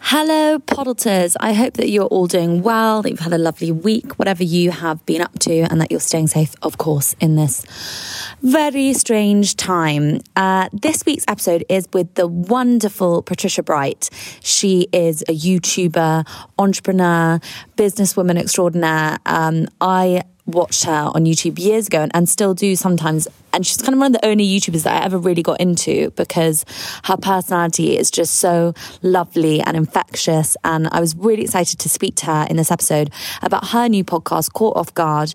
Hello, Poddelters. I hope that you're all doing well, that you've had a lovely week, whatever you have been up to, and that you're staying safe, of course, in this very strange time. This week's episode is with the wonderful Patricia Bright. She is a YouTuber, entrepreneur, businesswoman extraordinaire. I watched her on YouTube years ago and still do sometimes. And she's kind of one of the only YouTubers that I ever really got into because her personality is just so lovely and infectious. And I was really excited to speak to her in this episode about her new podcast, Caught Off Guard,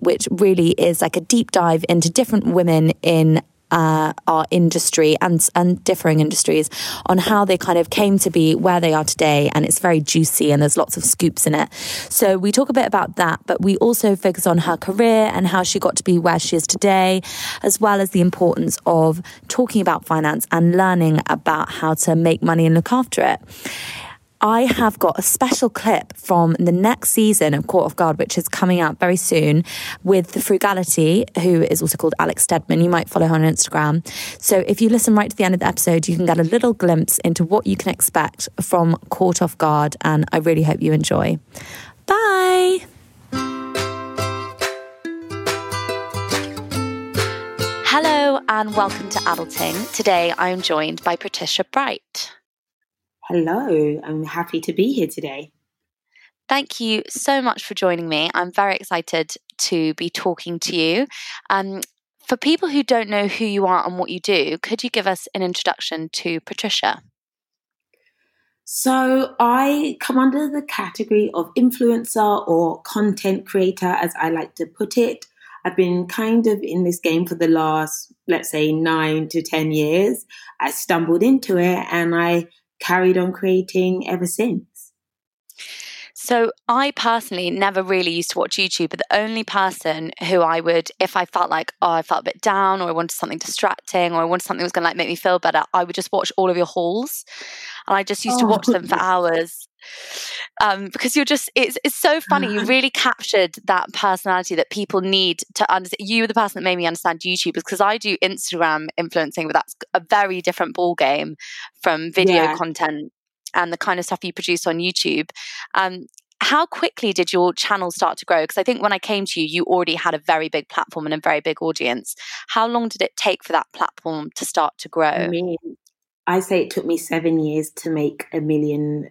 which really is like a deep dive into different women in our industry and differing industries on how they kind of came to be where they are today. And it's very juicy and there's lots of scoops in it. So we talk a bit about that, but we also focus on her career and how she got to be where she is today, as well as the importance of talking about finance and learning about how to make money and look after it. I have got a special clip from the next season of Caught Off Guard, which is coming out very soon, with The Frugality, who is also called Alex Stedman. You might follow her on Instagram. So if you listen right to the end of the episode, you can get a little glimpse into what you can expect from Caught Off Guard, and I really hope you enjoy. Bye! Hello and welcome to Adulting. Today I am joined by Patricia Bright. Hello, I'm happy to be here today. Thank you so much for joining me. I'm very excited to be talking to you. For people who don't know who you are and what you do, could you give us an introduction to Patricia? So I come under the category of influencer or content creator, as I like to put it. I've been kind of in this game for the last, let's say, 9 to 10 years. I stumbled into it and I carried on creating ever since. So I personally never really used to watch YouTube, but the only person who I would, if I felt like, oh, I felt a bit down or I wanted something distracting or I wanted something that was going to like make me feel better, I would just watch all of your hauls. And I just used to watch them for hours. Because you're just, it's so funny. You really captured that personality that people need to understand. You were the person that made me understand YouTubers, because I do Instagram influencing, but that's a very different ball game from video content and the kind of stuff you produce on YouTube. How quickly did your channel start to grow? Because I think when I came to you, you already had a very big platform and a very big audience. How long did it take for that platform to start to grow? I say it took me 7 years to make 1 million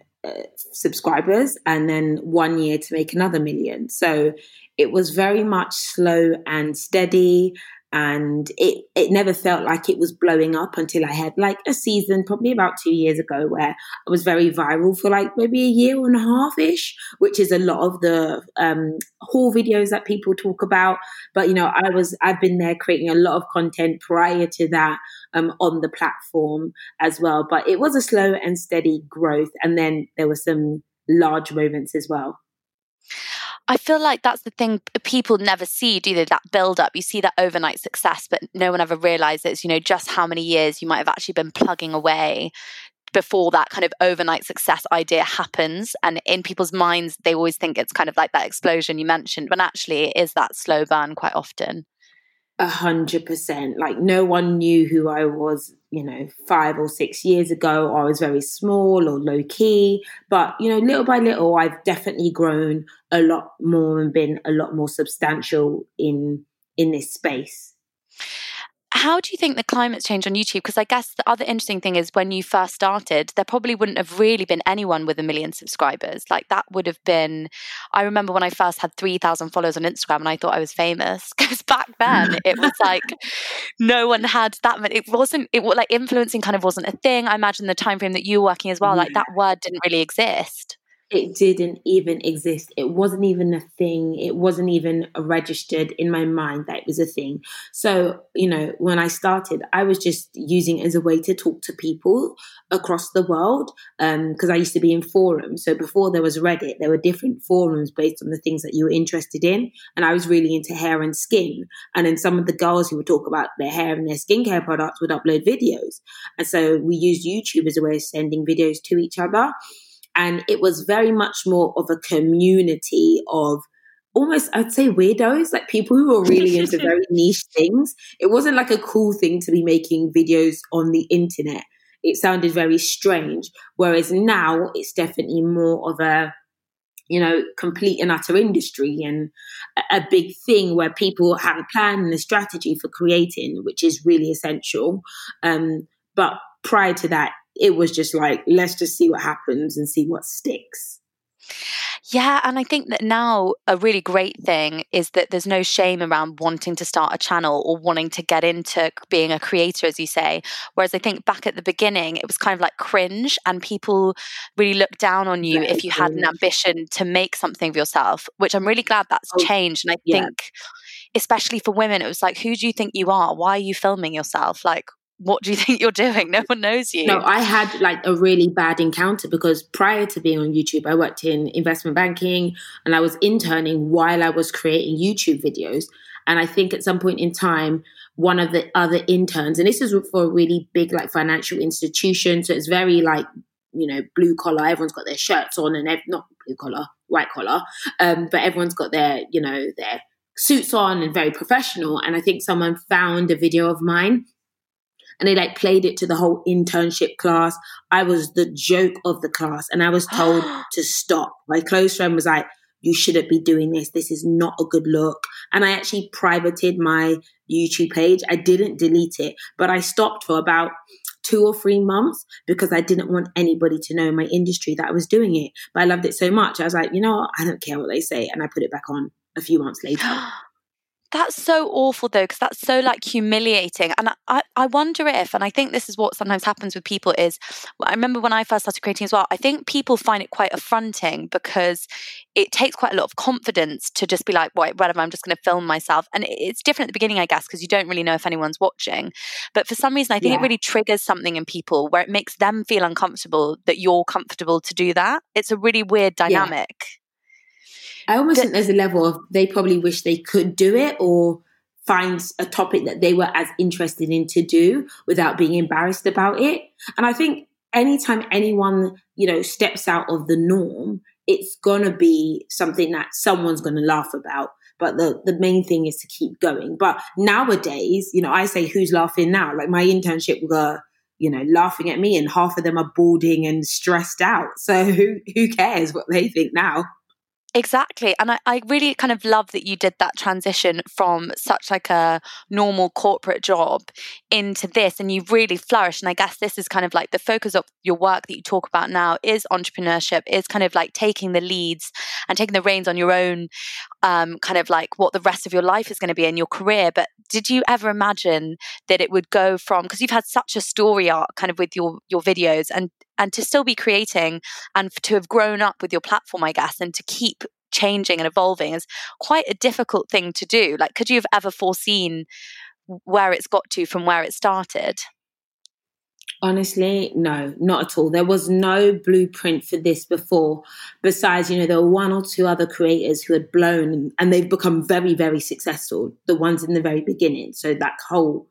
subscribers, and then 1 year to make another 1 million. So it was very much slow and steady, and it never felt like it was blowing up until I had like a season probably about 2 years ago where I was very viral for like maybe a year and a half-ish, which is a lot of the haul videos that people talk about. But you know, I've been there creating a lot of content prior to that on the platform as well. But it was a slow and steady growth. And then there were some large moments as well. I feel like that's the thing people never see, do they? That build up. You see that overnight success, but no one ever realizes, you know, just how many years you might have actually been plugging away before that kind of overnight success idea happens. And in people's minds, they always think it's kind of like that explosion you mentioned, when actually it is that slow burn quite often. 100%. Like no one knew who I was, you know, 5 or 6 years ago. I was very small or low key, but you know, little by little, I've definitely grown a lot more and been a lot more substantial in this space. How do you think the climate's changed on YouTube? Because I guess the other interesting thing is when you first started, there probably wouldn't have really been anyone with 1 million subscribers. Like that would have been, I remember when I first had 3,000 followers on Instagram and I thought I was famous, because back then it was like no one had that many. It wasn't influencing kind of wasn't a thing. I imagine the time frame that you were working as well, like that word didn't really exist. It didn't even exist. It wasn't even a thing. It wasn't even registered in my mind that it was a thing. So, you know, when I started, I was just using it as a way to talk to people across the world, because I used to be in forums. So before there was Reddit, there were different forums based on the things that you were interested in. And I was really into hair and skin. And then some of the girls who would talk about their hair and their skincare products would upload videos. And so we used YouTube as a way of sending videos to each other. And it was very much more of a community of almost, I'd say, weirdos, like people who were really into very niche things. It wasn't like a cool thing to be making videos on the internet. It sounded very strange. Whereas now it's definitely more of a, you know, complete and utter industry and a big thing where people have a plan and a strategy for creating, which is really essential. But prior to that, it was just like, let's just see what happens and see what sticks. Yeah, and I think that now a really great thing is that there's no shame around wanting to start a channel or wanting to get into being a creator, as you say. Whereas I think back at the beginning, it was kind of like cringe and people really looked down on you if you had an ambition to make something of yourself, which I'm really glad that's changed. And I think, especially for women, it was like, who do you think you are? Why are you filming yourself? Like, what do you think you're doing? No one knows you. No, I had like a really bad encounter because prior to being on YouTube, I worked in investment banking and I was interning while I was creating YouTube videos. And I think at some point in time, one of the other interns, and this is for a really big like financial institution, so it's very like, you know, blue collar, everyone's got their shirts on and not blue collar, white collar, but everyone's got their, you know, their suits on and very professional. And I think someone found a video of mine and they like played it to the whole internship class. I was the joke of the class and I was told to stop. My close friend was like, you shouldn't be doing this. This is not a good look. And I actually privated my YouTube page. I didn't delete it, but I stopped for about 2 or 3 months because I didn't want anybody to know in my industry that I was doing it. But I loved it so much. I was like, you know what? I don't care what they say. And I put it back on a few months later. That's so awful though, because that's so like humiliating. And I wonder if, and I think this is what sometimes happens with people is, I remember when I first started creating as well, I think people find it quite affronting because it takes quite a lot of confidence to just be like, well, whatever, I'm just going to film myself. And it's different at the beginning, I guess, because you don't really know if anyone's watching. But for some reason, I think it really triggers something in people where it makes them feel uncomfortable that you're comfortable to do that. It's a really weird dynamic. Yeah. I almost think there's a level of they probably wish they could do it or find a topic that they were as interested in to do without being embarrassed about it. And I think anytime anyone, you know, steps out of the norm, it's going to be something that someone's going to laugh about. But the main thing is to keep going. But nowadays, you know, I say, who's laughing now? Like my internship were, you know, laughing at me and half of them are balding and stressed out. So who cares what they think now? Exactly. And I really kind of love that you did that transition from such like a normal corporate job into this and you really flourished. And I guess this is kind of like the focus of your work that you talk about now is entrepreneurship, is kind of like taking the leads and taking the reins on your own, kind of like what the rest of your life is going to be in your career. But did you ever imagine that it would go from, because you've had such a story arc kind of with your videos and to still be creating and to have grown up with your platform, I guess, and to keep changing and evolving is quite a difficult thing to do. Like, could you have ever foreseen where it's got to from where it started? Honestly, no, not at all. There was no blueprint for this before. Besides, you know, there were 1 or 2 other creators who had blown and they've become very, very successful, the ones in the very beginning. So that whole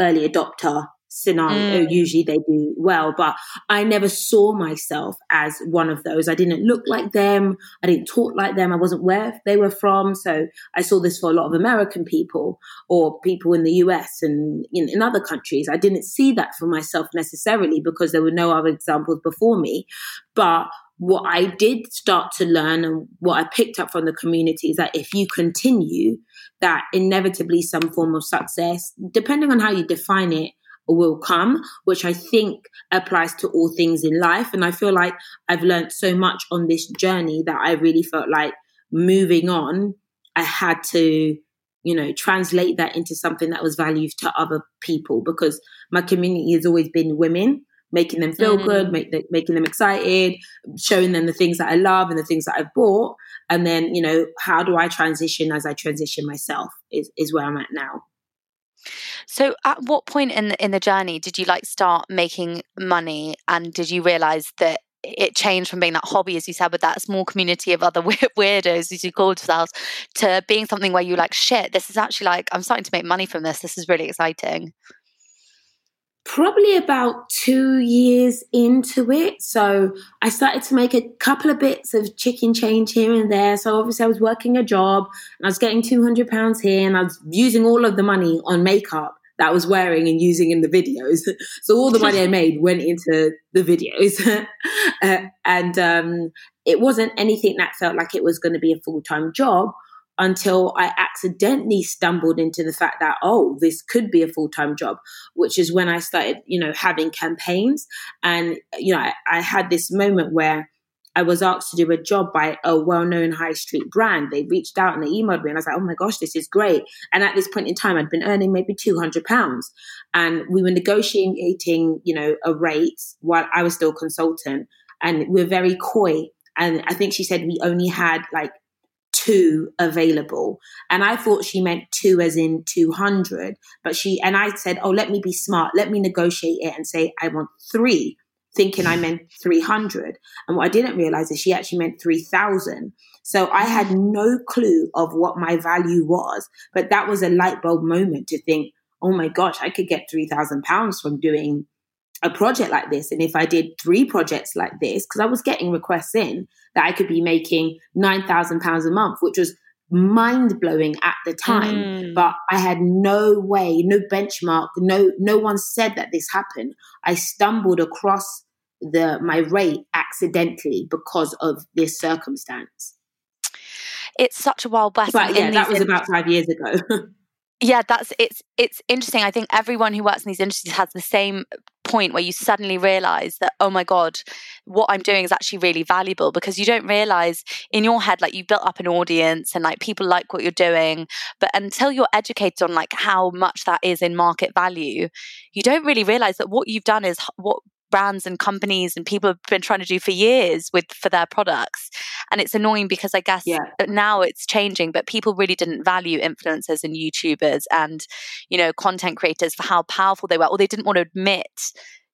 early adopter scenario, usually they do well, but I never saw myself as one of those. I didn't look like them. I didn't talk like them. I wasn't where they were from. So I saw this for a lot of American people or people in the US and in other countries. I didn't see that for myself necessarily because there were no other examples before me. But what I did start to learn and what I picked up from the community is that if you continue, that inevitably some form of success, depending on how you define it, will come, which I think applies to all things in life. And I feel like I've learned so much on this journey that I really felt like moving on, I had to, you know, translate that into something that was valued to other people because my community has always been women. making them feel good, making them excited, showing them the things that I love and the things that I've bought. And then, you know, how do I transition as I transition myself is where I'm at now. So at what point in the journey did you start making money, and did you realize that it changed from being that hobby, as you said, with that small community of other weirdos, as you called yourselves, to being something where you shit, this is actually I'm starting to make money from this. This is really exciting. Probably about 2 years into it. So I started to make a couple of bits of chicken change here and there. So obviously I was working a job and I was getting £200 here, and I was using all of the money on makeup that I was wearing and using in the videos. So all the money I made went into the videos. It wasn't anything that felt like it was going to be a full-time job until I accidentally stumbled into the fact that, this could be a full-time job, which is when I started, having campaigns. And, I had this moment where I was asked to do a job by a well-known high street brand. They reached out and they emailed me, and I was like, oh my gosh, this is great. And at this point in time, I'd been earning maybe £200, and we were negotiating, a rate while I was still a consultant, and we're very coy. And I think she said we only had 2 available. And I thought she meant 2 as in 200, but I said, let me be smart. Let me negotiate it and say, I want 3. Thinking I meant 300. And what I didn't realize is she actually meant 3,000. So I had no clue of what my value was, but that was a light bulb moment to think, oh my gosh, I could get £3,000 from doing a project like this. And if I did 3 projects like this, because I was getting requests in that I could be making £9,000 a month, which was mind-blowing at the time, but I had no way, no benchmark, no one said that this happened. I stumbled across my rate accidentally because of this circumstance. It's such a wild blessing. But yeah, that was about 5 years ago. Yeah, it's interesting. I think everyone who works in these industries has the same point where you suddenly realize that, oh my God, what I'm doing is actually really valuable, because you don't realize in your head, you've built up an audience and people like what you're doing. But until you're educated on how much that is in market value, you don't really realize that what you've done is what brands and companies and people have been trying to do for years for their products. And it's annoying because I guess now it's changing, but people really didn't value influencers and YouTubers and, content creators for how powerful they were, or they didn't want to admit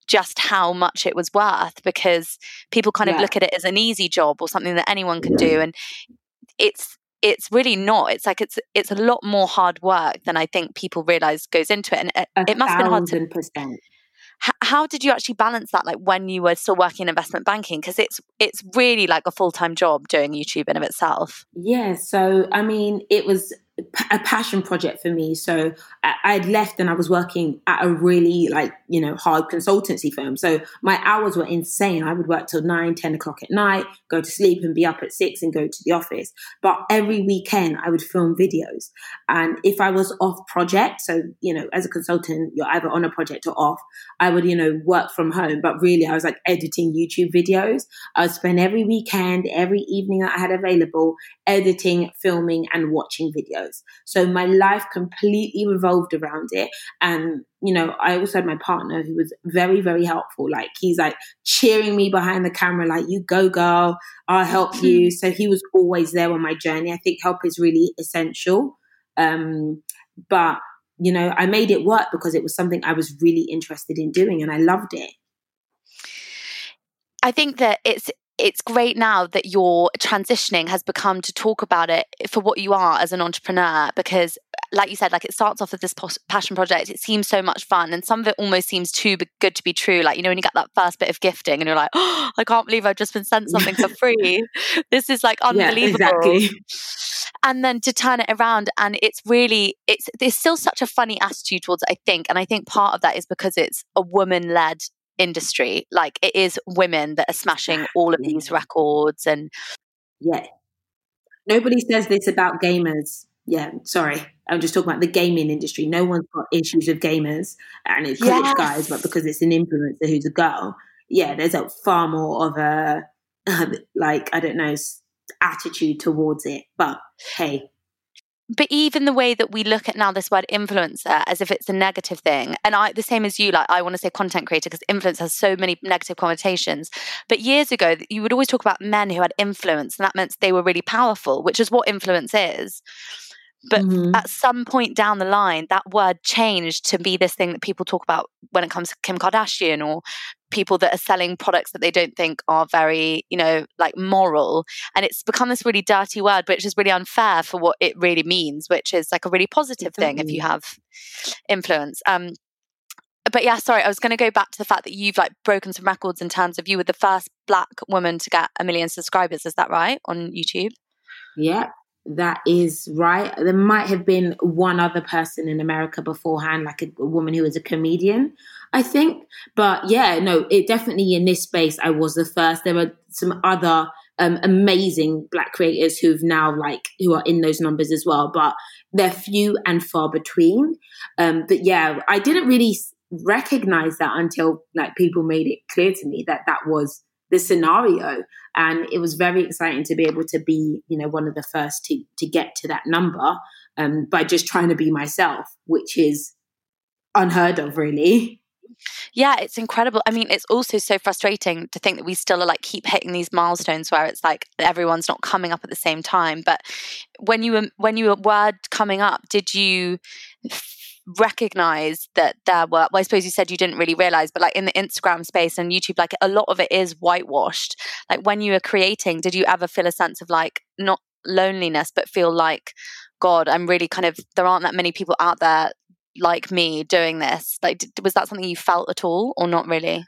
just how much it was worth, because people kind of look at it as an easy job or something that anyone can do. And it's really not. It's a lot more hard work than I think people realize goes into it. And it must have been hard to... How did you actually balance that, when you were still working in investment banking? Because it's really a full-time job doing YouTube in of itself. Yeah, so, it was a passion project for me. So I'd left and I was working at a really, hard consultancy firm. So my hours were insane. I would work till 9, 10 o'clock at night, go to sleep and be up at 6 and go to the office. But every weekend I would film videos. And if I was off project, so, as a consultant, you're either on a project or off, I would, work from home. But really I was editing YouTube videos. I would spend every weekend, every evening that I had available, editing, filming and watching videos. So my life completely revolved around it. And, I also had my partner who was very, very helpful. He's cheering me behind the camera, you go girl, I'll help you. So he was always there on my journey. I think help is really essential. But, I made it work because it was something I was really interested in doing and I loved it. I think that it's great now that your transitioning has become to talk about it for what you are as an entrepreneur, because like you said, it starts off with this passion project. It seems so much fun. And some of it almost seems too good to be true. When you get that first bit of gifting and you're I can't believe I've just been sent something for free. This is unbelievable. Yeah, exactly. And then to turn it around, and it's really, there's still such a funny attitude towards it, I think. And I think part of that is because it's a woman-led industry, it is women that are smashing all of these records. And nobody says this about gamers. I'm just talking about the gaming industry. No one's got issues with gamers, and it's because it's guys, but because it's an influencer who's a girl, there's a far more of a attitude towards it. But hey, But even the way that we look at now this word influencer as if it's a negative thing. And I, the same as you, like I want to say content creator because influence has so many negative connotations. But years ago, you would always talk about men who had influence, and that meant they were really powerful, which is what influence is. But at some point down the line, that word changed to be this thing that people talk about when it comes to Kim Kardashian or people that are selling products that they don't think are very, you know, like moral. And it's become this really dirty word, which is really unfair for what it really means, which is like a really positive thing if you have influence. But yeah, sorry, I was going to go back to the fact that you've like broken some records in terms of you were the first Black woman to get 1 million subscribers. Is that right? On YouTube? Yeah. That is right. There might have been one other person in America beforehand, like a woman who was a comedian, I think. But yeah, no, it definitely in this space, I was the first. There were some other amazing Black creators who've now like, who are in those numbers as well, but they're few and far between. But yeah, I didn't really recognize that until like people made it clear to me that that was the scenario, and it was very exciting to be able to be, you know, one of the first to get to that number by just trying to be myself, which is unheard of, really. Yeah, it's incredible. I mean, it's also so frustrating to think that we still are like keep hitting these milestones where it's like everyone's not coming up at the same time. But when you were coming up, did you recognize that there were, well, I suppose you said you didn't really realize, but like in the Instagram space and YouTube, like a lot of it is whitewashed. Like when you were creating, did you ever feel a sense of like, not loneliness, but feel like, God, I'm really kind of, there aren't that many people out there like me doing this. Like, was that something you felt at all or not really?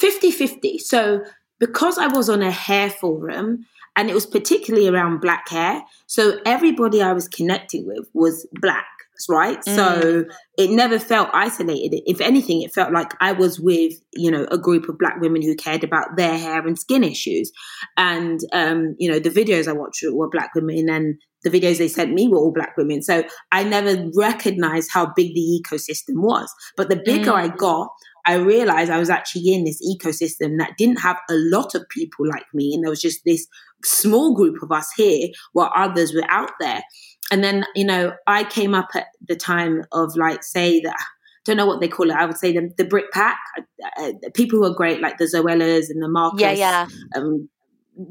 50-50. So because I was on a hair forum, and it was particularly around Black hair. So everybody I was connecting with was Black, right? So it never felt isolated. If anything, it felt like I was with, you know, a group of Black women who cared about their hair and skin issues. And, you know, the videos I watched were Black women, and the videos they sent me were all Black women. So I never recognized how big the ecosystem was. But the bigger I got, I realized I was actually in this ecosystem that didn't have a lot of people like me. And there was just this small group of us here while others were out there. And then, you know, I came up at the time of like, say that, I don't know what they call it. I would say the Brick Pack, people who are great, like the Zoellas and the Marcus,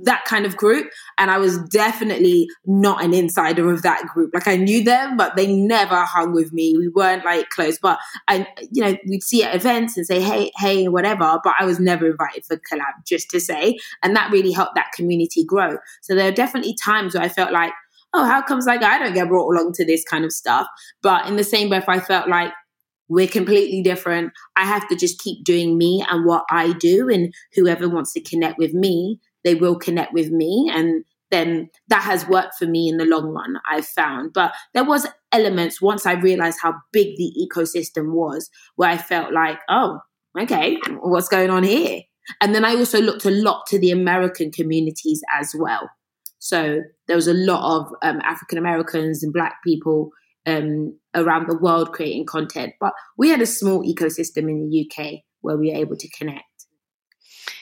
that kind of group. And I was definitely not an insider of that group. Like I knew them, but they never hung with me. We weren't like close, but I, you know, we'd see at events and say, Hey, whatever. But I was never invited for collab, just to say, and that really helped that community grow. So there are definitely times where I felt like, oh, how comes like I don't get brought along to this kind of stuff? But in the same breath, I felt like we're completely different. I have to just keep doing me and what I do, and whoever wants to connect with me, they will connect with me. And then that has worked for me in the long run, I've found. But there was elements once I realized how big the ecosystem was where I felt like, oh, okay, what's going on here? And then I also looked a lot to the American communities as well. So there was a lot of African Americans and Black people around the world creating content. But we had a small ecosystem in the UK where we were able to connect.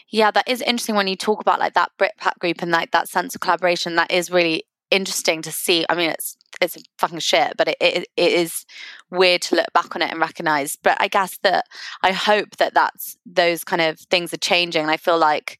Yeah, that is interesting when you talk about like that Britpop group and like that sense of collaboration. That is really interesting to see. I mean, it's fucking shit, but it is weird to look back on it and recognize. But I guess that I hope that that's those kind of things are changing. And I feel like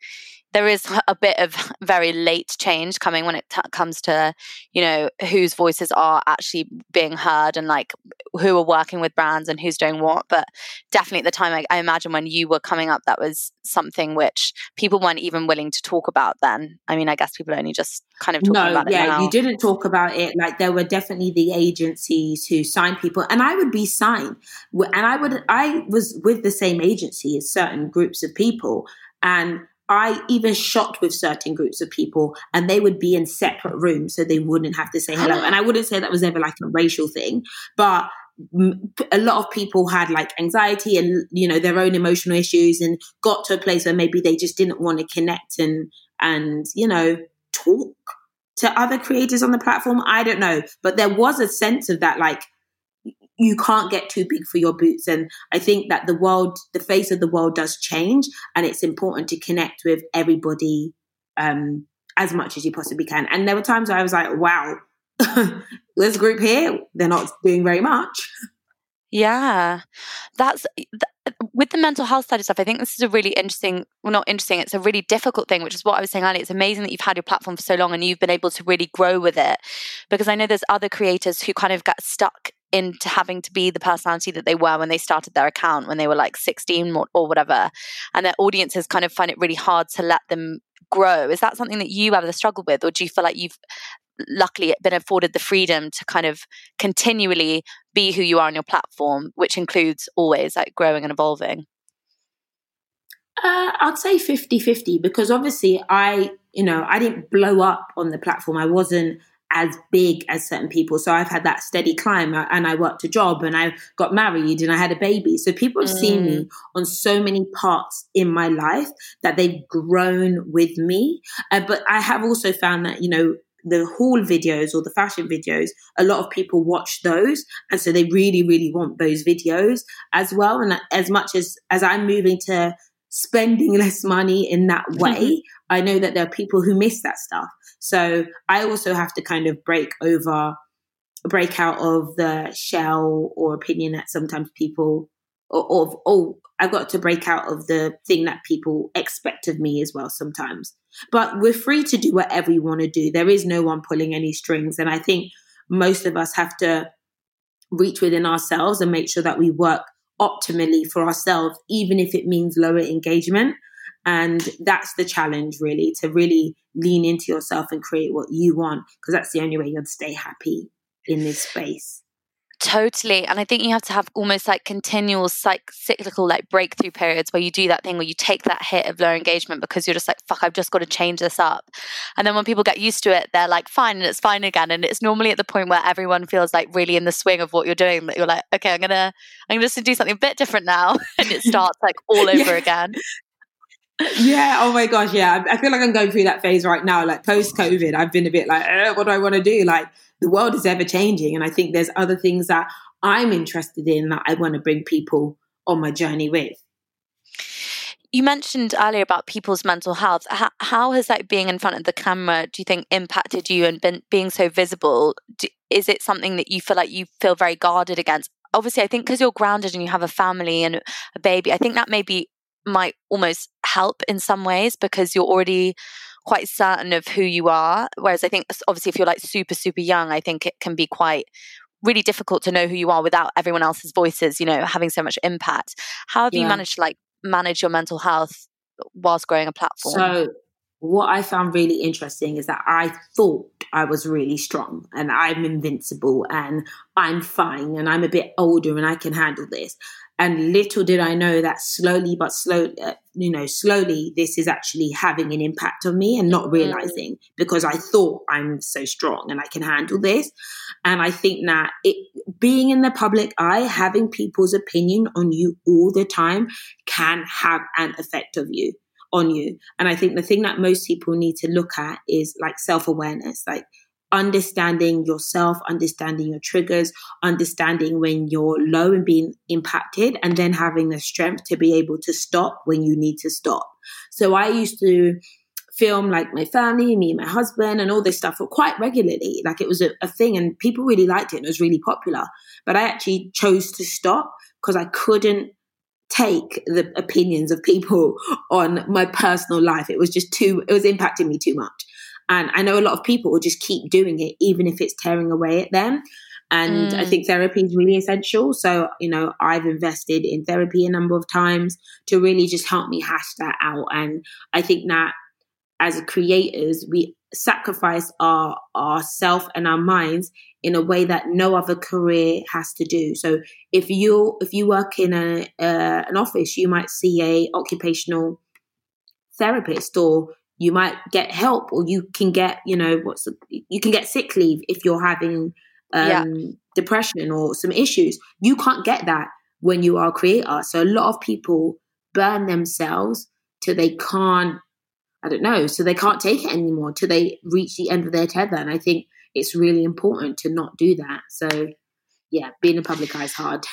there is a bit of very late change coming when it comes to, you know, whose voices are actually being heard and like who are working with brands and who's doing what. But definitely at the time, I imagine when you were coming up, that was something which people weren't even willing to talk about then. I mean, I guess people are only just kind of talking about it now. You didn't talk about it. Like there were definitely the agencies who signed people, and I would be signed. And I was with the same agency as certain groups of people, and I even shot with certain groups of people, and they would be in separate rooms so they wouldn't have to say hello. And I wouldn't say that was ever like a racial thing, but a lot of people had like anxiety and, you know, their own emotional issues, and got to a place where maybe they just didn't want to connect and, you know, talk to other creators on the platform. I don't know. But there was a sense of that, like, you can't get too big for your boots. And I think that the world, the face of the world does change, and it's important to connect with everybody as much as you possibly can. And there were times where I was like, wow, this group here, they're not doing very much. Yeah. With the mental health side of stuff, I think this is a really interesting, well, not interesting, it's a really difficult thing, which is what I was saying earlier. It's amazing that you've had your platform for so long and you've been able to really grow with it, because I know there's other creators who kind of get stuck into having to be the personality that they were when they started their account, when they were like 16 or whatever, and their audiences kind of find it really hard to let them grow. Is that something that you ever struggled with, or do you feel like you've luckily been afforded the freedom to kind of continually be who you are on your platform, which includes always like growing and evolving? I'd say 50-50, because obviously I didn't blow up on the platform. I wasn't as big as certain people. So I've had that steady climb, and I worked a job and I got married and I had a baby. So people have seen me on so many parts in my life that they've grown with me. But I have also found that, the haul videos or the fashion videos, a lot of people watch those. And so they really, really want those videos as well. And as much as I'm moving to spending less money in that way, I know that there are people who miss that stuff. So I also have to kind of break out of the shell or opinion that sometimes people, I've got to break out of the thing that people expect of me as well sometimes. But we're free to do whatever we want to do. There is no one pulling any strings. And I think most of us have to reach within ourselves and make sure that we work optimally for ourselves, even if it means lower engagement. And that's the challenge, really, to really lean into yourself and create what you want, because that's the only way you'll stay happy in this space. Totally. And I think you have to have almost like continual cyclical like breakthrough periods where you do that thing where you take that hit of low engagement because you're just like, fuck, I've just got to change this up. And then when people get used to it, they're like, fine, and it's fine again. And it's normally at the point where everyone feels like really in the swing of what you're doing that you're like, okay, I'm just gonna do something a bit different now. And it starts like all over again. Yeah. Oh my gosh. Yeah. I feel like I'm going through that phase right now. Like post COVID, I've been a bit like, what do I want to do? Like the world is ever changing. And I think there's other things that I'm interested in that I want to bring people on my journey with. You mentioned earlier about people's mental health. How has like being in front of the camera, do you think, impacted you and being so visible? Is it something that you feel like you feel very guarded against? Obviously, I think because you're grounded and you have a family and a baby, I think that might almost help in some ways because you're already quite certain of who you are. Whereas I think obviously if you're like super, super young, I think it can be quite really difficult to know who you are without everyone else's voices, having so much impact. How have you managed to like manage your mental health whilst growing a platform? So what I found really interesting is that I thought I was really strong and I'm invincible and I'm fine and I'm a bit older and I can handle this. And little did I know that slowly this is actually having an impact on me and not realizing, because I thought I'm so strong and I can handle this. And I think that being in the public eye, having people's opinion on you all the time can have an effect on you. And I think the thing that most people need to look at is like self-awareness, like understanding yourself, understanding your triggers, understanding when you're low and being impacted, and then having the strength to be able to stop when you need to stop. So I used to film like my family, me and my husband and all this stuff quite regularly. Like it was a thing and people really liked it and it was really popular. But I actually chose to stop because I couldn't take the opinions of people on my personal life. It was impacting me too much. And I know a lot of people will just keep doing it, even if it's tearing away at them. And I think therapy is really essential. So, I've invested in therapy a number of times to really just help me hash that out. And I think that as creators, we sacrifice ourself and our minds in a way that no other career has to do. So if you work in an office, you might see a occupational therapist, or you might get help, or you can get, you can get sick leave if you're having depression or some issues. You can't get that when you are a creator. So a lot of people burn themselves till they can't, so they can't take it anymore, till they reach the end of their tether. And I think it's really important to not do that. So yeah, being a public eye is hard.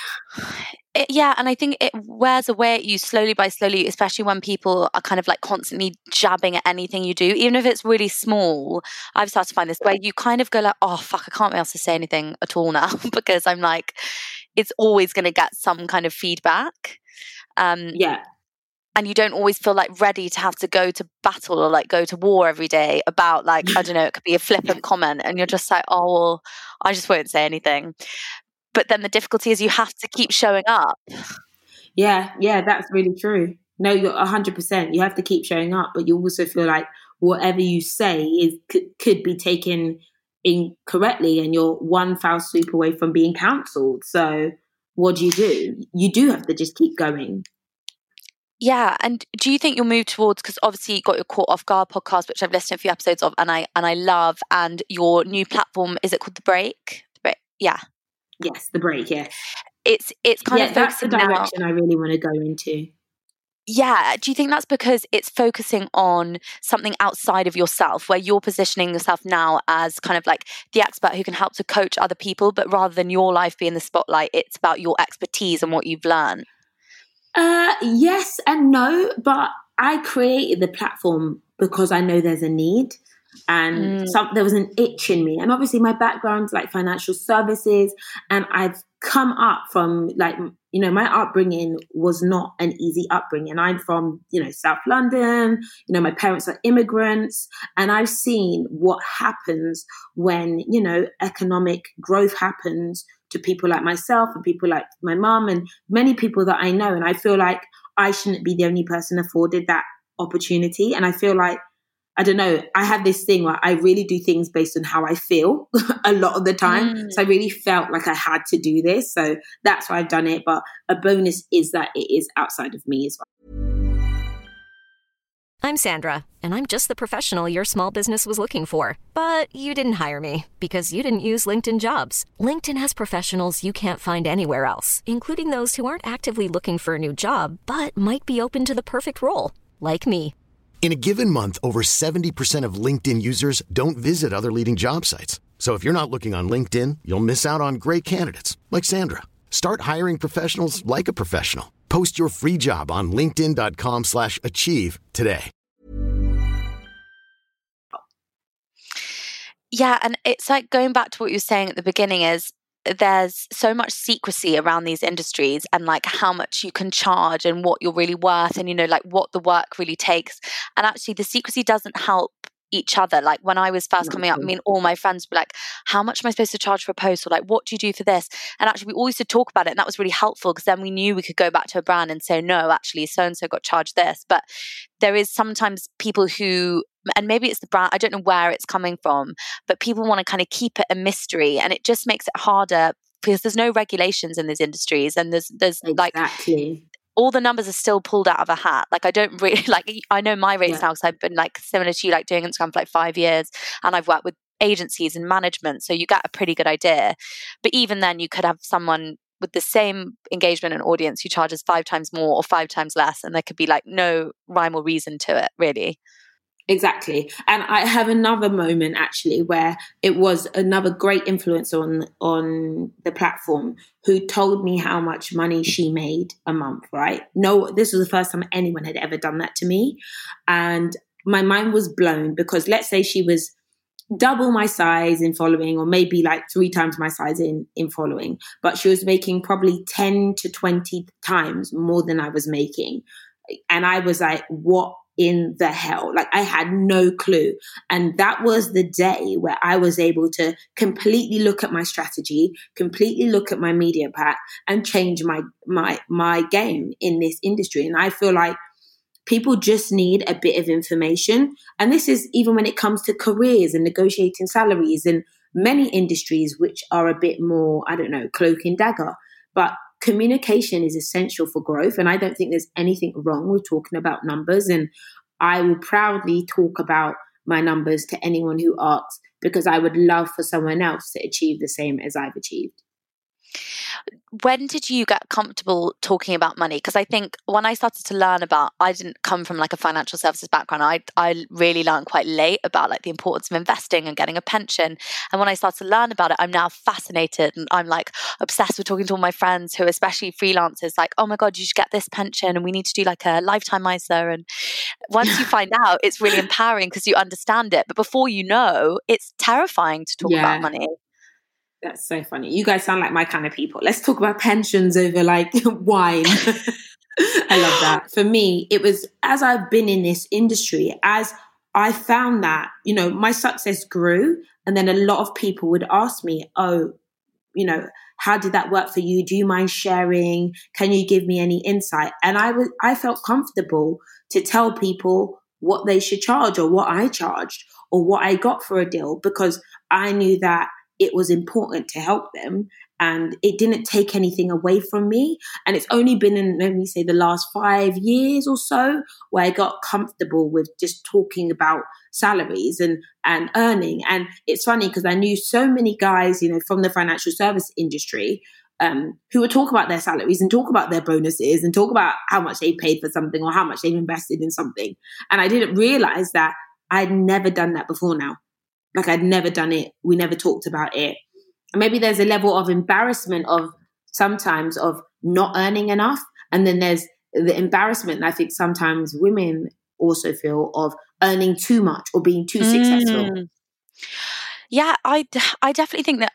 Yeah, and I think it wears away at you slowly by slowly, especially when people are kind of like constantly jabbing at anything you do, even if it's really small. I've started to find this where you kind of go like, oh, fuck, I can't be able to say anything at all now because I'm like, it's always going to get some kind of feedback. Yeah. And you don't always feel like ready to have to go to battle or like go to war every day about like, I don't know, it could be a flippant comment and you're just like, oh, well, I just won't say anything. But then the difficulty is you have to keep showing up. Yeah, that's really true. No, you're 100%. You have to keep showing up, but you also feel like whatever you say could be taken incorrectly and you're one foul swoop away from being cancelled. So what do? You do have to just keep going. Yeah, and do you think you'll move towards, because obviously you got your Caught Off Guard podcast, which I've listened to a few episodes of and I love, and your new platform, is it called The Break? The Break, yeah. Yes, The Break, yeah. It's kind of focusing now. That's the direction I really want to go into. Yeah, do you think that's because it's focusing on something outside of yourself, where you're positioning yourself now as kind of like the expert who can help to coach other people, but rather than your life being the spotlight, it's about your expertise and what you've learned? Yes and no, but I created the platform because I know there's a need and there was an itch in me. And obviously my background's like financial services, and I've come up from like, you know, my upbringing was not an easy upbringing. I'm from, you know, South London, you know, my parents are immigrants, and I've seen what happens when, you know, economic growth happens to people like myself and people like my mum and many people that I know. And I feel like I shouldn't be the only person afforded that opportunity. And I feel like, I don't know, I have this thing where I really do things based on how I feel a lot of the time. So I really felt like I had to do this. So that's why I've done it. But a bonus is that it is outside of me as well. I'm Sandra, and I'm just the professional your small business was looking for. But you didn't hire me because you didn't use LinkedIn Jobs. LinkedIn has professionals you can't find anywhere else, including those who aren't actively looking for a new job, but might be open to the perfect role, like me. In a given month, over 70% of LinkedIn users don't visit other leading job sites. So if you're not looking on LinkedIn, you'll miss out on great candidates like Sandra. Start hiring professionals like a professional. Post your free job on linkedin.com/achieve today. Yeah, and it's like going back to what you were saying at the beginning is there's so much secrecy around these industries and like how much you can charge and what you're really worth and, you know, like what the work really takes. And actually the secrecy doesn't help each other. Like when I was first coming up, I mean, all my friends were like, how much am I supposed to charge for a post? Or like, what do you do for this? And actually we always used to talk about it, and that was really helpful because then we knew we could go back to a brand and say, no, actually so-and-so got charged this. But there is sometimes people who, and maybe it's the brand, I don't know where it's coming from, but people want to kind of keep it a mystery, and it just makes it harder because there's no regulations in these industries, and there's like all the numbers are still pulled out of a hat. Like I don't really, like I know my rates now because I've been like similar to you, like doing Instagram for like 5 years, and I've worked with agencies and management, so you get a pretty good idea. But even then you could have someone with the same engagement and audience who charges 5 times more or 5 times less, and there could be like no rhyme or reason to it, really. Exactly. And I have another moment actually where it was another great influencer on the platform who told me how much money she made a month, right? No, this was the first time anyone had ever done that to me. And my mind was blown because let's say she was double my size in following, or maybe like 3 times my size in following, but she was making probably 10 to 20 times more than I was making. And I was like, what in the hell? Like I had no clue. And that was the day where I was able to completely look at my strategy, completely look at my media pack, and change my game in this industry. And I feel like people just need a bit of information. And this is even when it comes to careers and negotiating salaries and many industries, which are a bit more, I don't know, cloak and dagger, but communication is essential for growth. And I don't think there's anything wrong with talking about numbers. And I will proudly talk about my numbers to anyone who asks, because I would love for someone else to achieve the same as I've achieved. when did you get comfortable talking about money? Because I think when I started to learn about, I didn't come from like a financial services background. I really learned quite late about like the importance of investing and getting a pension. And when I started to learn about it, I'm now fascinated and I'm like obsessed with talking to all my friends who are especially freelancers, like, oh my God, you should get this pension and we need to do like a lifetime ISA. And once you find out, it's really empowering because you understand it. But before you know, it's terrifying to talk about money. That's so funny. You guys sound like my kind of people. Let's talk about pensions over like wine. I love that. For me, it was as I've been in this industry, as I found that, you know, my success grew. And then a lot of people would ask me, oh, you know, how did that work for you? Do you mind sharing? Can you give me any insight? And I felt comfortable to tell people what they should charge or what I charged or what I got for a deal, because I knew that it was important to help them and it didn't take anything away from me. And it's only been in, let me say, the last 5 years or so where I got comfortable with just talking about salaries and earning. And it's funny because I knew so many guys, you know, from the financial service industry who would talk about their salaries and talk about their bonuses and talk about how much they paid for something or how much they've invested in something. And I didn't realize that I'd never done that before now. Like I'd never done it. We never talked about it. And maybe there's a level of embarrassment of sometimes of not earning enough. And then there's the embarrassment that I think sometimes women also feel of earning too much or being too successful. Yeah, I definitely think that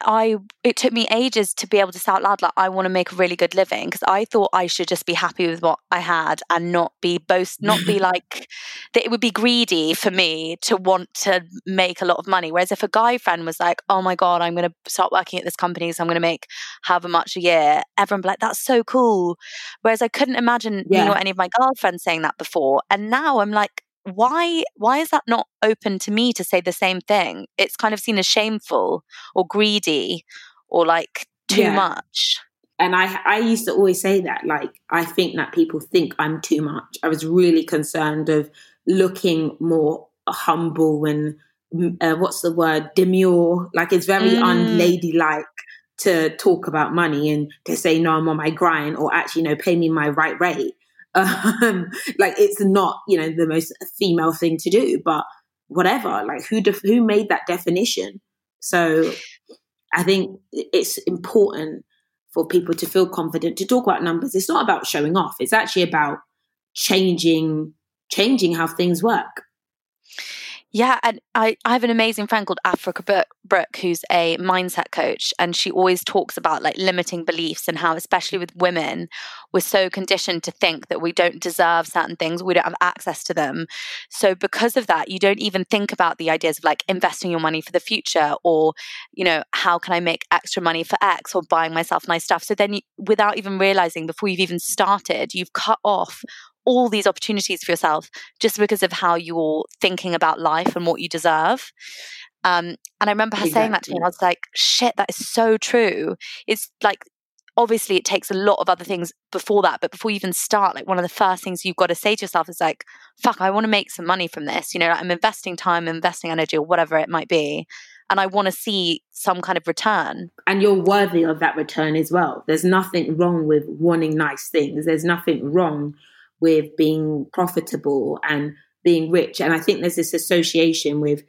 it took me ages to be able to say out loud, like, I want to make a really good living, because I thought I should just be happy with what I had and not be boast, not be like, that it would be greedy for me to want to make a lot of money. Whereas if a guy friend was like, oh my God, I'm going to start working at this company, so I'm going to make however much a year, everyone would be like, that's so cool. Whereas I couldn't imagine me or any of my girlfriends saying that before. And now I'm like, why is that not open to me to say the same thing? It's kind of seen as shameful or greedy or like too much. And I used to always say that, like, I think that people think I'm too much. I was really concerned of looking more humble and demure. Like, it's very unladylike to talk about money and to say, no, I'm on my grind, or actually, no, pay me my right rate. Like, it's not, you know, the most female thing to do, but whatever, like who made that definition? So I think it's important for people to feel confident to talk about numbers. It's not about showing off. It's actually about changing how things work. Yeah, and I have an amazing friend called Africa Brooke, who's a mindset coach, and she always talks about like limiting beliefs and how, especially with women, we're so conditioned to think that we don't deserve certain things, we don't have access to them. So because of that, you don't even think about the ideas of like investing your money for the future, or, you know, how can I make extra money for X, or buying myself nice stuff. So then, without even realizing, before you've even started, you've cut off all these opportunities for yourself just because of how you're thinking about life and what you deserve. And I remember her saying that to me, and I was like, shit, that is so true. It's like, obviously it takes a lot of other things before that, but before you even start, like, one of the first things you've got to say to yourself is like, fuck, I want to make some money from this. You know, like, I'm investing time, investing energy, or whatever it might be. And I want to see some kind of return. And you're worthy of that return as well. There's nothing wrong with wanting nice things. There's nothing wrong with being profitable and being rich. And I think there's this association with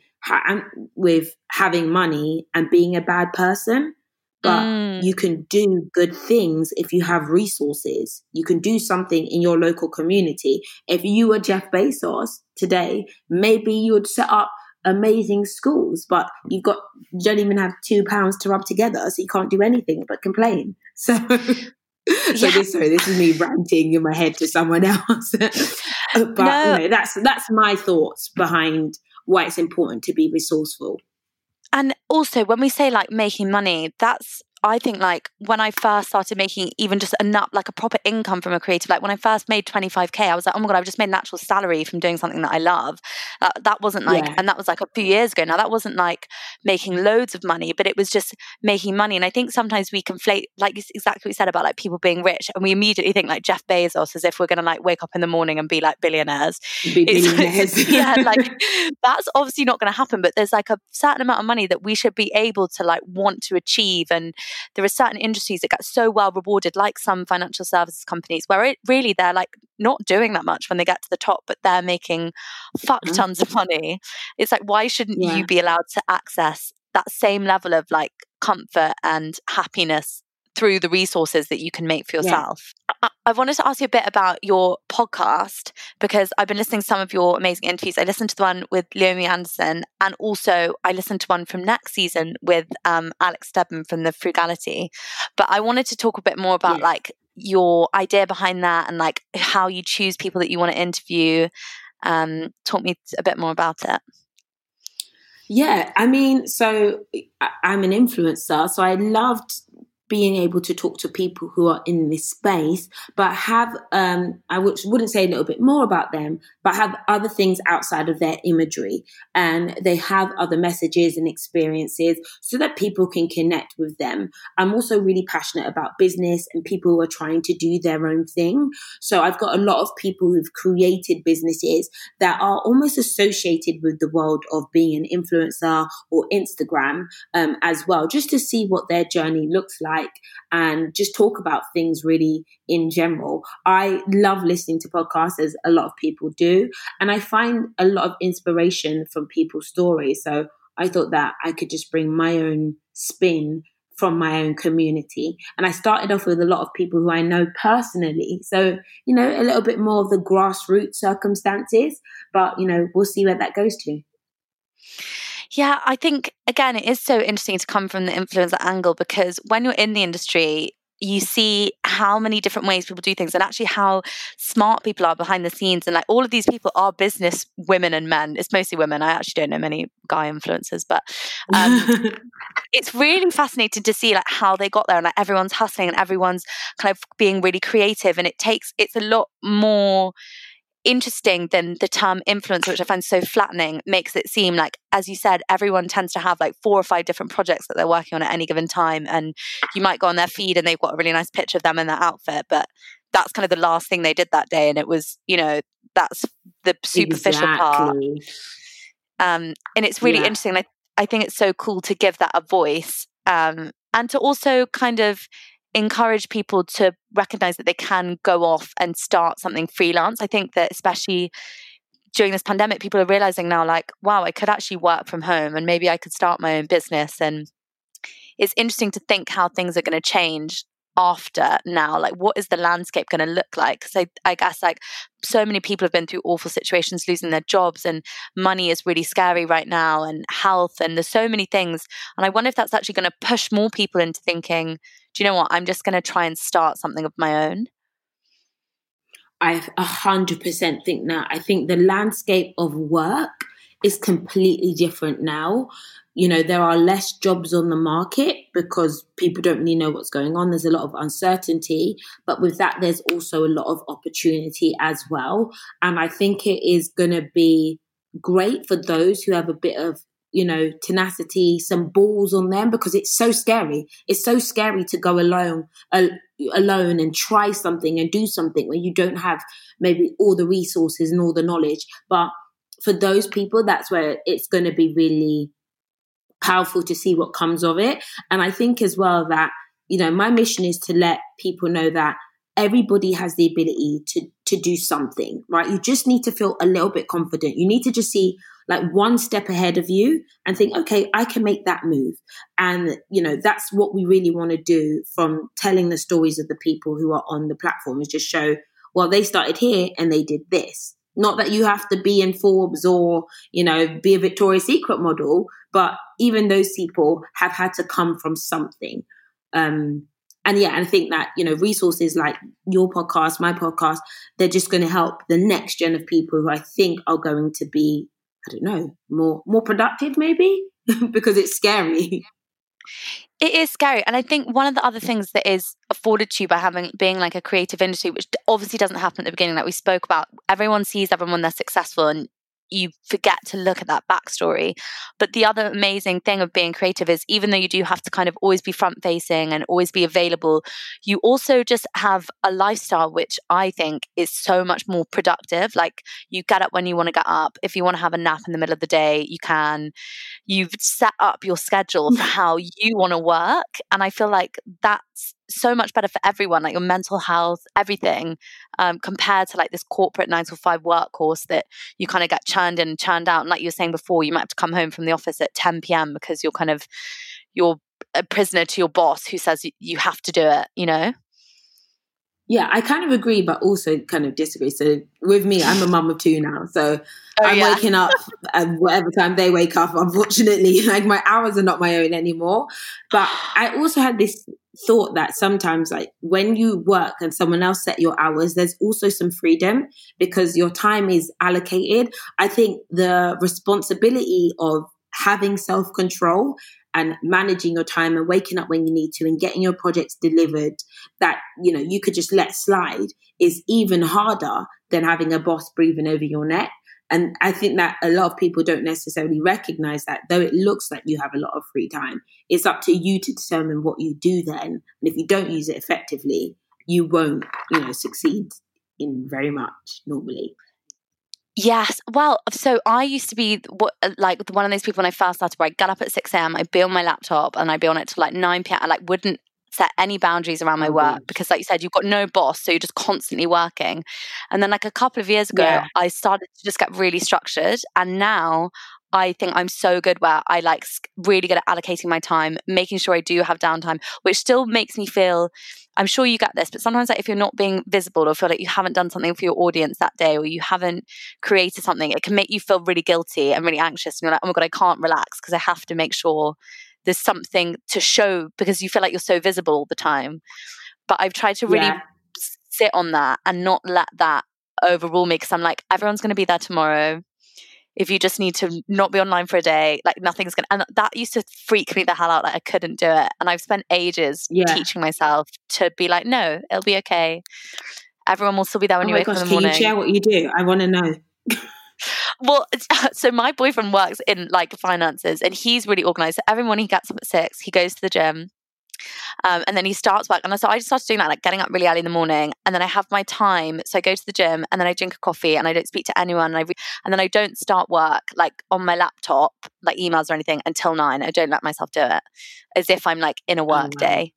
having money and being a bad person. But you can do good things if you have resources. You can do something in your local community. If you were Jeff Bezos today, maybe you would set up amazing schools, but you don't even have £2 to rub together, so you can't do anything but complain. So... This is me ranting in my head to someone else. But no, that's my thoughts behind why it's important to be resourceful. And also, when we say like making money, that's, I think, like, when I first started making even just enough, like a proper income from a creative, like when I first made 25k, I was like, oh my God, I've just made an actual salary from doing something that I love. That wasn't like, and that was like a few years ago. Now that wasn't like making loads of money, but it was just making money. And I think sometimes we conflate, like exactly what you said about like people being rich, and we immediately think like Jeff Bezos, as if we're going to like wake up in the morning and be like billionaires. Yeah, like that's obviously not going to happen, but there's like a certain amount of money that we should be able to like want to achieve and there are certain industries that get so well rewarded, like some financial services companies, where it really they're like not doing that much when they get to the top, but they're making fuck tons of money. It's like, why shouldn't you be allowed to access that same level of like comfort and happiness through the resources that you can make for yourself? I wanted to ask you a bit about your podcast, because I've been listening to some of your amazing interviews. I listened to the one with Leomi Anderson, and also I listened to one from next season with Alex Stedman from The Frugality. But I wanted to talk a bit more about like your idea behind that and like how you choose people that you want to interview. Talk me a bit more about it. Yeah, I mean, so I'm an influencer, so I loved being able to talk to people who are in this space, but have, I wouldn't say a little bit more about them, but have other things outside of their imagery. And they have other messages and experiences so that people can connect with them. I'm also really passionate about business and people who are trying to do their own thing. So I've got a lot of people who've created businesses that are almost associated with the world of being an influencer or Instagram as well, just to see what their journey looks like and just talk about things really in general. I love listening to podcasts, as a lot of people do, and I find a lot of inspiration from people's stories. So I thought that I could just bring my own spin from my own community. And I started off with a lot of people who I know personally. So, you know, a little bit more of the grassroots circumstances, but, you know, we'll see where that goes to. Yeah, I think, again, it is so interesting to come from the influencer angle, because when you're in the industry, you see how many different ways people do things, and actually how smart people are behind the scenes. And like all of these people are business women and men. It's mostly women. I actually don't know many guy influencers, but it's really fascinating to see like how they got there, and like everyone's hustling and everyone's kind of being really creative. And it's a lot more interesting than the term influencer, which I find so flattening. Makes it seem like, as you said, everyone tends to have like 4 or 5 different projects that they're working on at any given time, and you might go on their feed and they've got a really nice picture of them in their outfit, but that's kind of the last thing they did that day, and it was, you know, that's the superficial part. And it's really interesting. I think it's so cool to give that a voice, and to also kind of encourage people to recognize that they can go off and start something freelance. I think that especially during this pandemic, people are realizing now, like, wow, I could actually work from home, and maybe I could start my own business. And it's interesting to think how things are going to change after now. Like, what is the landscape going to look like? Because I guess like so many people have been through awful situations, losing their jobs, and money is really scary right now, and health, and there's so many things. And I wonder if that's actually going to push more people into thinking, do you know what, I'm just going to try and start something of my own. I 100% think that. I think the landscape of work is completely different now. You know, there are less jobs on the market because people don't really know what's going on. There's a lot of uncertainty, but with that, there's also a lot of opportunity as well. And I think it is going to be great for those who have a bit of, you know, tenacity, some balls on them, because it's so scary. It's so scary to go alone and try something and do something when you don't have maybe all the resources and all the knowledge. But for those people, that's where it's going to be really powerful to see what comes of it. And I think as well that, you know, my mission is to let people know that everybody has the ability to do something, right? You just need to feel a little bit confident. You need to just see like one step ahead of you and think, okay, I can make that move. And, you know, that's what we really want to do from telling the stories of the people who are on the platform, is just show, well, they started here and they did this. Not that you have to be in Forbes or, you know, be a Victoria's Secret model, but even those people have had to come from something. And I think that, you know, resources like your podcast, my podcast, they're just going to help the next gen of people who I think are going to be, I don't know, more productive maybe, because it's scary. It is scary. And I think one of the other things that is afforded to you by being like a creative industry, which obviously doesn't happen at the beginning, like we spoke about, everyone sees everyone they're successful, and you forget to look at that backstory. But the other amazing thing of being creative is, even though you do have to kind of always be front facing and always be available, you also just have a lifestyle which I think is so much more productive. Like, you get up when you want to get up. If you want to have a nap in the middle of the day, you can. You've set up your schedule for how you want to work, and I feel like that's so much better for everyone, like your mental health, everything, compared to like this corporate 9 to 5 workhorse that you kind of get churned in and churned out. And like you were saying before, you might have to come home from the office at 10 p.m. because you're kind of, you're a prisoner to your boss who says you have to do it, you know? Yeah, I kind of agree, but also kind of disagree. So with me, I'm a mum of 2 now. So waking up at whatever time they wake up, unfortunately. Like, my hours are not my own anymore. But I also had this thought that sometimes, like, when you work and someone else set your hours, there's also some freedom because your time is allocated. I think the responsibility of having self-control and managing your time and waking up when you need to and getting your projects delivered that, you know, you could just let slide is even harder than having a boss breathing over your neck. And I think that a lot of people don't necessarily recognize that, though it looks like you have a lot of free time. It's up to you to determine what you do then. And if you don't use it effectively, you won't, you know, succeed in very much normally. Yes. Well, so I used to be like one of those people when I first started where I got up at 6 a.m., I'd be on my laptop and I'd be on it till like 9 p.m. I like wouldn't set any boundaries around my work because, like you said, you've got no boss, so you're just constantly working. And then like a couple of years ago, I started to just get really structured. And now I think I'm so good where I like really good at allocating my time, making sure I do have downtime, which still makes me feel, I'm sure you get this, but sometimes like if you're not being visible or feel like you haven't done something for your audience that day or you haven't created something, it can make you feel really guilty and really anxious. And you're like, oh my God, I can't relax because I have to make sure there's something to show because you feel like you're so visible all the time. But I've tried to really sit on that and not let that overrule me because I'm like, everyone's going to be there tomorrow. If you just need to not be online for a day, like nothing's going to... And that used to freak me the hell out. Like I couldn't do it. And I've spent ages teaching myself to be like, no, it'll be okay. Everyone will still be there when you wake up in the morning. Can you share what you do? I want to know. Well, so my boyfriend works in like finances and he's really organized. So every morning he gets up at 6, he goes to the gym. And then he starts work. And so I just started doing that, like getting up really early in the morning. And then I have my time. So I go to the gym and then I drink a coffee and I don't speak to anyone. And, then I don't start work like on my laptop, like emails or anything until 9. I don't let myself do it as if I'm like in a work day.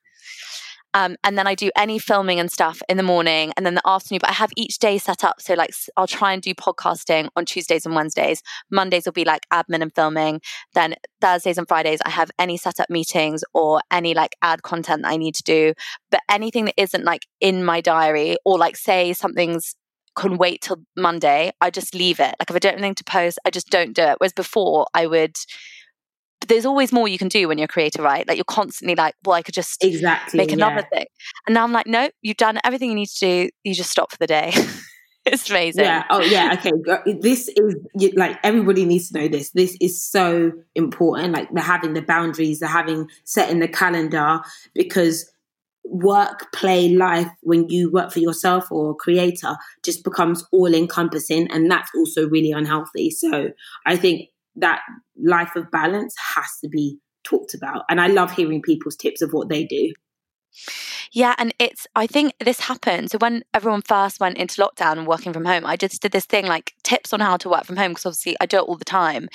And then I do any filming and stuff in the morning and then the afternoon, but I have each day set up. So like I'll try and do podcasting on Tuesdays and Wednesdays. Mondays will be like admin and filming. Then Thursdays and Fridays, I have any setup meetings or any like ad content that I need to do, but anything that isn't like in my diary or like say something's can wait till Monday, I just leave it. Like if I don't have anything to post, I just don't do it. Whereas before I would... There's always more you can do when you're a creator, right? Like you're constantly like, well, I could just make another thing. And now I'm like, no, you've done everything you need to do. You just stop for the day. It's amazing. Yeah. Oh yeah. Okay. This is like, everybody needs to know this. This is so important. Like they're having the boundaries, they're having set in the calendar because work, play, life, when you work for yourself or a creator just becomes all encompassing. And that's also really unhealthy. So I think that life of balance has to be talked about. And I love hearing people's tips of what they do. Yeah. And it's, I think this happened. So when everyone first went into lockdown and working from home, I just did this thing like tips on how to work from home because obviously I do it all the time.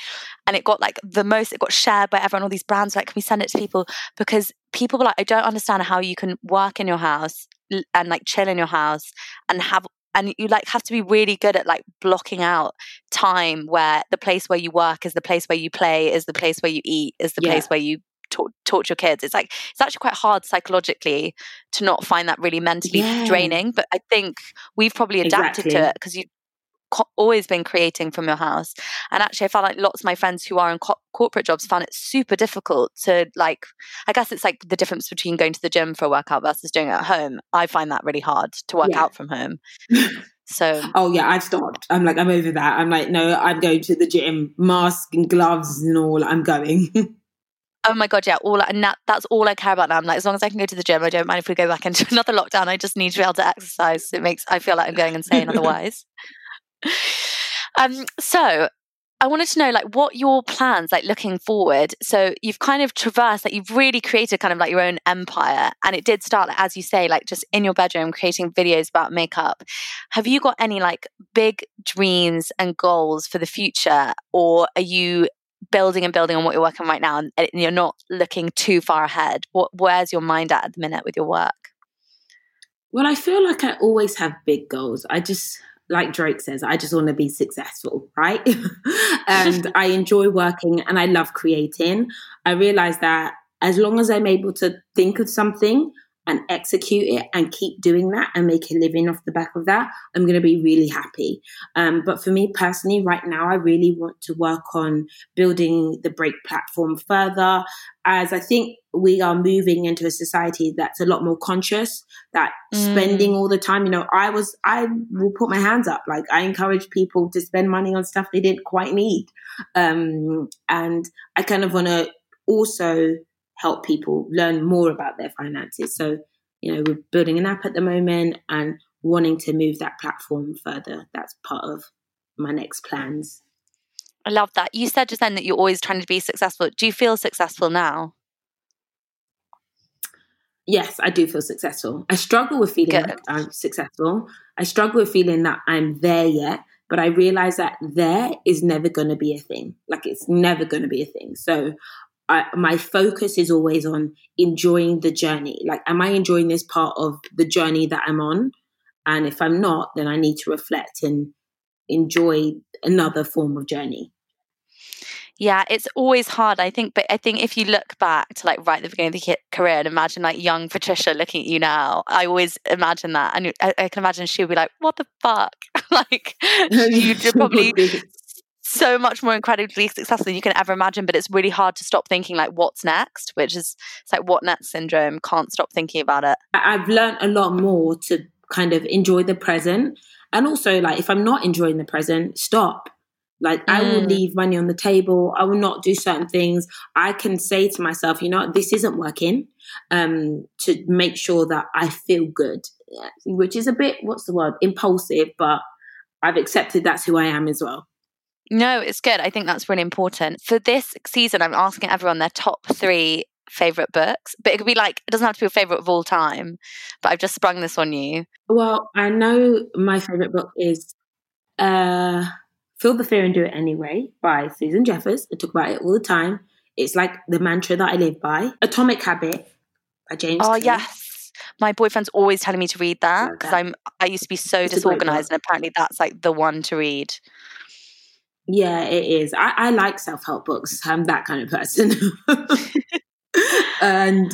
And it got like it got shared by everyone. All these brands were like, can we send it to people? Because people were like, I don't understand how you can work in your house and like chill in your house and have... And you like have to be really good at like blocking out time where the place where you work is the place where you play, is the place where you eat, is the place where you talk to your kids. It's like, it's actually quite hard psychologically to not find that really mentally draining. But I think we've probably adapted to it because you've always been creating from your house. And actually I found like lots of my friends who are in corporate jobs found it super difficult to like, I guess it's like the difference between going to the gym for a workout versus doing it at home. I find that really hard to work out from home. So I've stopped. I'm like, I'm over that. I'm like, no, I'm going to the gym, mask and gloves and all, I'm going. Oh my God, yeah. That's all I care about now. I'm like, as long as I can go to the gym, I don't mind if we go back into another lockdown. I just need to be able to exercise. I feel like I'm going insane otherwise. So I wanted to know, like, what your plans, like, looking forward. So you've kind of traversed, like, you've really created kind of like your own empire. And it did start, as you say, like, just in your bedroom, creating videos about makeup. Have you got any, like, big dreams and goals for the future? Or are you building and building on what you're working right now and you're not looking too far ahead? Where's your mind at the minute with your work? Well, I feel like I always have big goals. I just... like Drake says, I just want to be successful, right? And I enjoy working and I love creating. I realize that as long as I'm able to think of something and execute it and keep doing that and make a living off the back of that, I'm going to be really happy. But for me personally, right now, I really want to work on building the Break platform further, as I think we are moving into a society that's a lot more conscious, that spending all the time, you know, I will put my hands up. Like, I encourage people to spend money on stuff they didn't quite need. And I kind of want to also help people learn more about their finances. So, you know, we're building an app at the moment and wanting to move that platform further. That's part of my next plans. I love that. You said just then that you're always trying to be successful. Do you feel successful now? Yes, I do feel successful. I struggle with feeling like I'm successful. I struggle with feeling that I'm there yet, but I realize that there is never going to be a thing. Like, it's never going to be a thing. So my focus is always on enjoying the journey. Like, am I enjoying this part of the journey that I'm on? And if I'm not, then I need to reflect and enjoy another form of journey. Yeah, it's always hard, I think. But I think if you look back to, like, right at the beginning of the career and imagine, like, young Patricia looking at you now, I always imagine that. And I can imagine she would be like, what the fuck? Like, you'd probably... so much more incredibly successful than you can ever imagine, but it's really hard to stop thinking, like, what's next, which is, it's like what next syndrome, can't stop thinking about it. I've learned a lot more to kind of enjoy the present, and also, like, if I'm not enjoying the present, stop. Like, I will leave money on the table. I will not do certain things. I can say to myself, you know, this isn't working, to make sure that I feel good, which is a bit, impulsive, but I've accepted that's who I am as well. No, it's good. I think that's really important. For this season, I'm asking everyone their top 3 favourite books. But it could be like, it doesn't have to be your favourite of all time. But I've just sprung this on you. Well, I know my favourite book is Feel the Fear and Do It Anyway by Susan Jeffers. I talk about it all the time. It's like the mantra that I live by. Atomic Habit by James Clear. Oh, yes. My boyfriend's always telling me to read that because I used to be so disorganised, and apparently that's like the one to read. Yeah, it is. I like self-help books. I'm that kind of person. And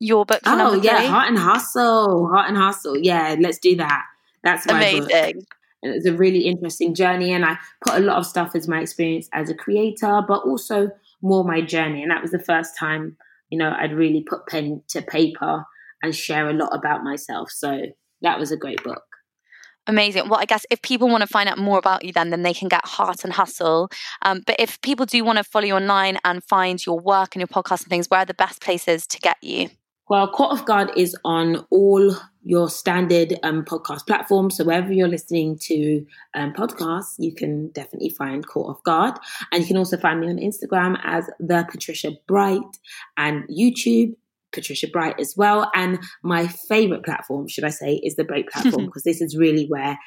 your book? Heart and Hustle. Yeah, let's do that. That's my amazing book. And it's a really interesting journey, and I put a lot of stuff as my experience as a creator, but also more my journey. And that was the first time, you know, I'd really put pen to paper and share a lot about myself. So that was a great book. Amazing. Well, I guess if people want to find out more about you then they can get Heart and Hustle. But if people do want to follow you online and find your work and your podcast and things, where are the best places to get you? Well, Caught Off Guard is on all your standard podcast platforms. So wherever you're listening to podcasts, you can definitely find Caught Off Guard. And you can also find me on Instagram as The Patricia Bright, and YouTube, Patricia Bright as well. And my favorite platform, should I say, is the Break platform, because this is really where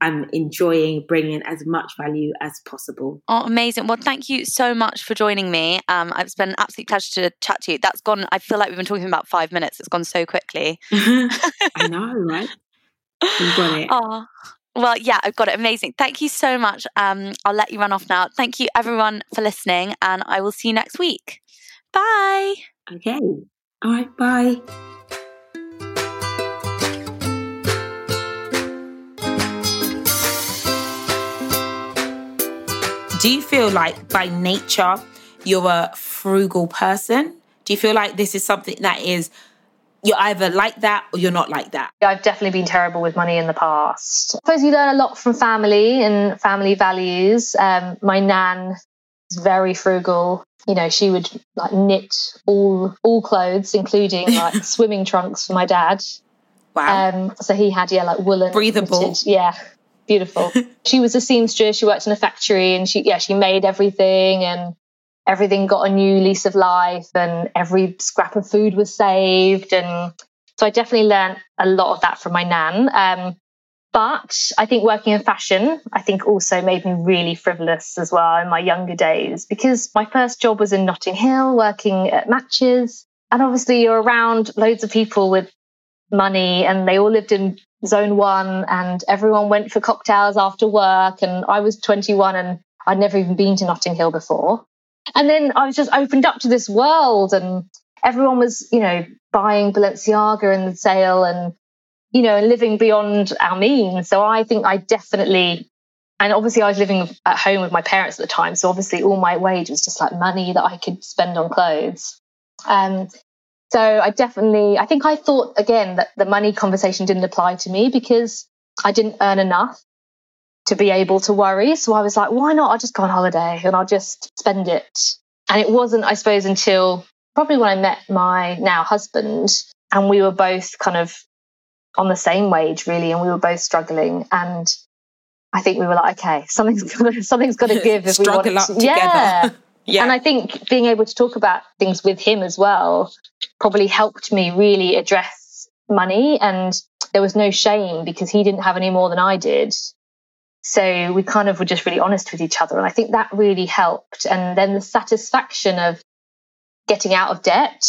I'm enjoying bringing as much value as possible. Oh, amazing. Well, thank you so much for joining me. It's been an absolute pleasure to chat to you. That's gone, I feel like we've been talking about 5 minutes. It's gone so quickly. I know, right? You've got it. Oh, well, yeah, I've got it. Amazing. Thank you so much. I'll let you run off now. Thank you everyone for listening, and I will see you next week. Bye. Okay. All right, bye. Do you feel like by nature you're a frugal person? Do you feel like this is something that is, you're either like that or you're not like that? I've definitely been terrible with money in the past. I suppose you learn a lot from family and family values. My nan is very frugal. You know, she would like knit all clothes, including like swimming trunks for my dad. Wow. So he had, like woolen breathable knitted, yeah, beautiful. She was a seamstress. She worked in a factory, and she made everything, and everything got a new lease of life, and every scrap of food was saved. And so I definitely learned a lot of that from my nan. But I think working in fashion, I think also made me really frivolous as well in my younger days, because my first job was in Notting Hill working at Matches. And obviously you're around loads of people with money, and they all lived in Zone 1, and everyone went for cocktails after work. And I was 21 and I'd never even been to Notting Hill before. And then I was just opened up to this world, and everyone was, buying Balenciaga in the sale and, living beyond our means. So I think I definitely, and obviously I was living at home with my parents at the time. So obviously all my wage was just like money that I could spend on clothes. So I think I thought again that the money conversation didn't apply to me because I didn't earn enough to be able to worry. So I was like, why not? I'll just go on holiday and I'll just spend it. And it wasn't, I suppose, until probably when I met my now husband, and we were both kind of on the same wage really, and we were both struggling, and I think we were like, okay, something's got to give if we want to struggle up together. Yeah. And I think being able to talk about things with him as well probably helped me really address money, and there was no shame because he didn't have any more than I did, so we kind of were just really honest with each other, and I think that really helped. And then the satisfaction of getting out of debt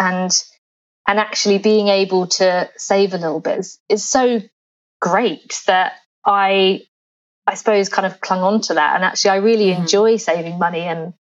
and actually being able to save a little bit is so great that I suppose kind of clung on to that. And actually I really enjoy saving money. And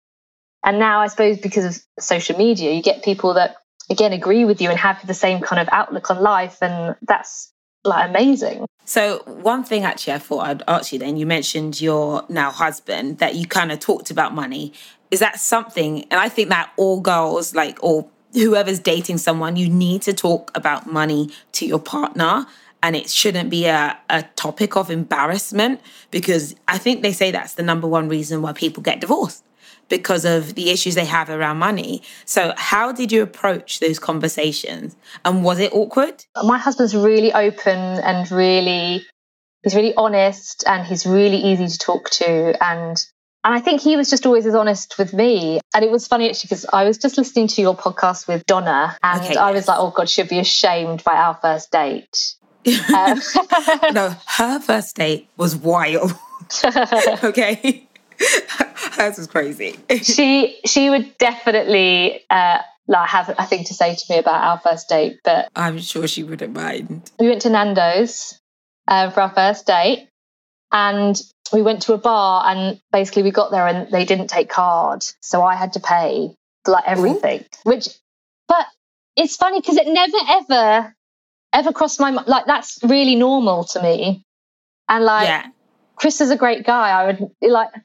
now I suppose because of social media, you get people that again agree with you and have the same kind of outlook on life, and that's like amazing. So one thing actually I thought I'd ask you then, you mentioned your now husband, that you kind of talked about money. Is that something, and I think that all girls or whoever's dating someone, you need to talk about money to your partner, and it shouldn't be a topic of embarrassment, because I think they say that's the number one reason why people get divorced, because of the issues they have around money. So how did you approach those conversations, and was it awkward? My husband's really open and he's really honest, and he's really easy to talk to, And I think he was just always as honest with me. And it was funny, actually, because I was just listening to your podcast with Donna, and I was like, oh, God, she'll be ashamed by our first date. No, her first date was wild. Okay. Hers was crazy. She would definitely have a thing to say to me about our first date. But I'm sure she wouldn't mind. We went to Nando's for our first date. And we went to a bar, and basically we got there and they didn't take card. So I had to pay for everything, but it's funny because it never, ever crossed my mind. That's really normal to me. And Chris is a great guy. I would it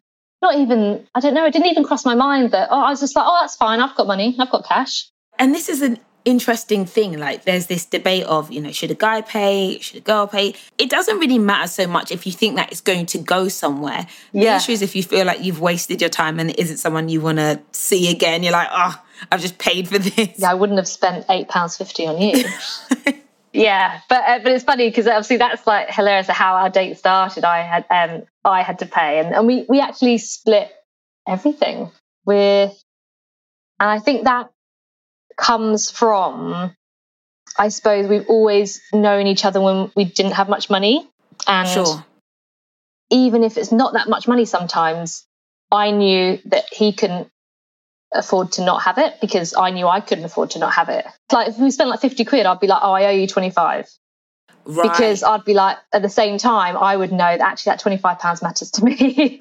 didn't even cross my mind that, I was just like, oh, that's fine. I've got money. I've got cash. And this is an interesting thing, there's this debate of should a guy pay, should a girl pay. It doesn't really matter so much if you think that it's going to go somewhere. The issue is if you feel like you've wasted your time and it isn't someone you want to see again, you're like, oh, I've just paid for this. I wouldn't have spent £8.50 on you. But it's funny because obviously that's hilarious how our date started. I had to pay, and we actually split everything and I think that comes from, I suppose, we've always known each other when we didn't have much money, and even if it's not that much money, sometimes I knew that he couldn't afford to not have it because I knew I couldn't afford to not have it. If we spent £50, I'd be like, oh, I owe you 25, right? Because I'd be like, at the same time I would know that actually that £25 matters to me.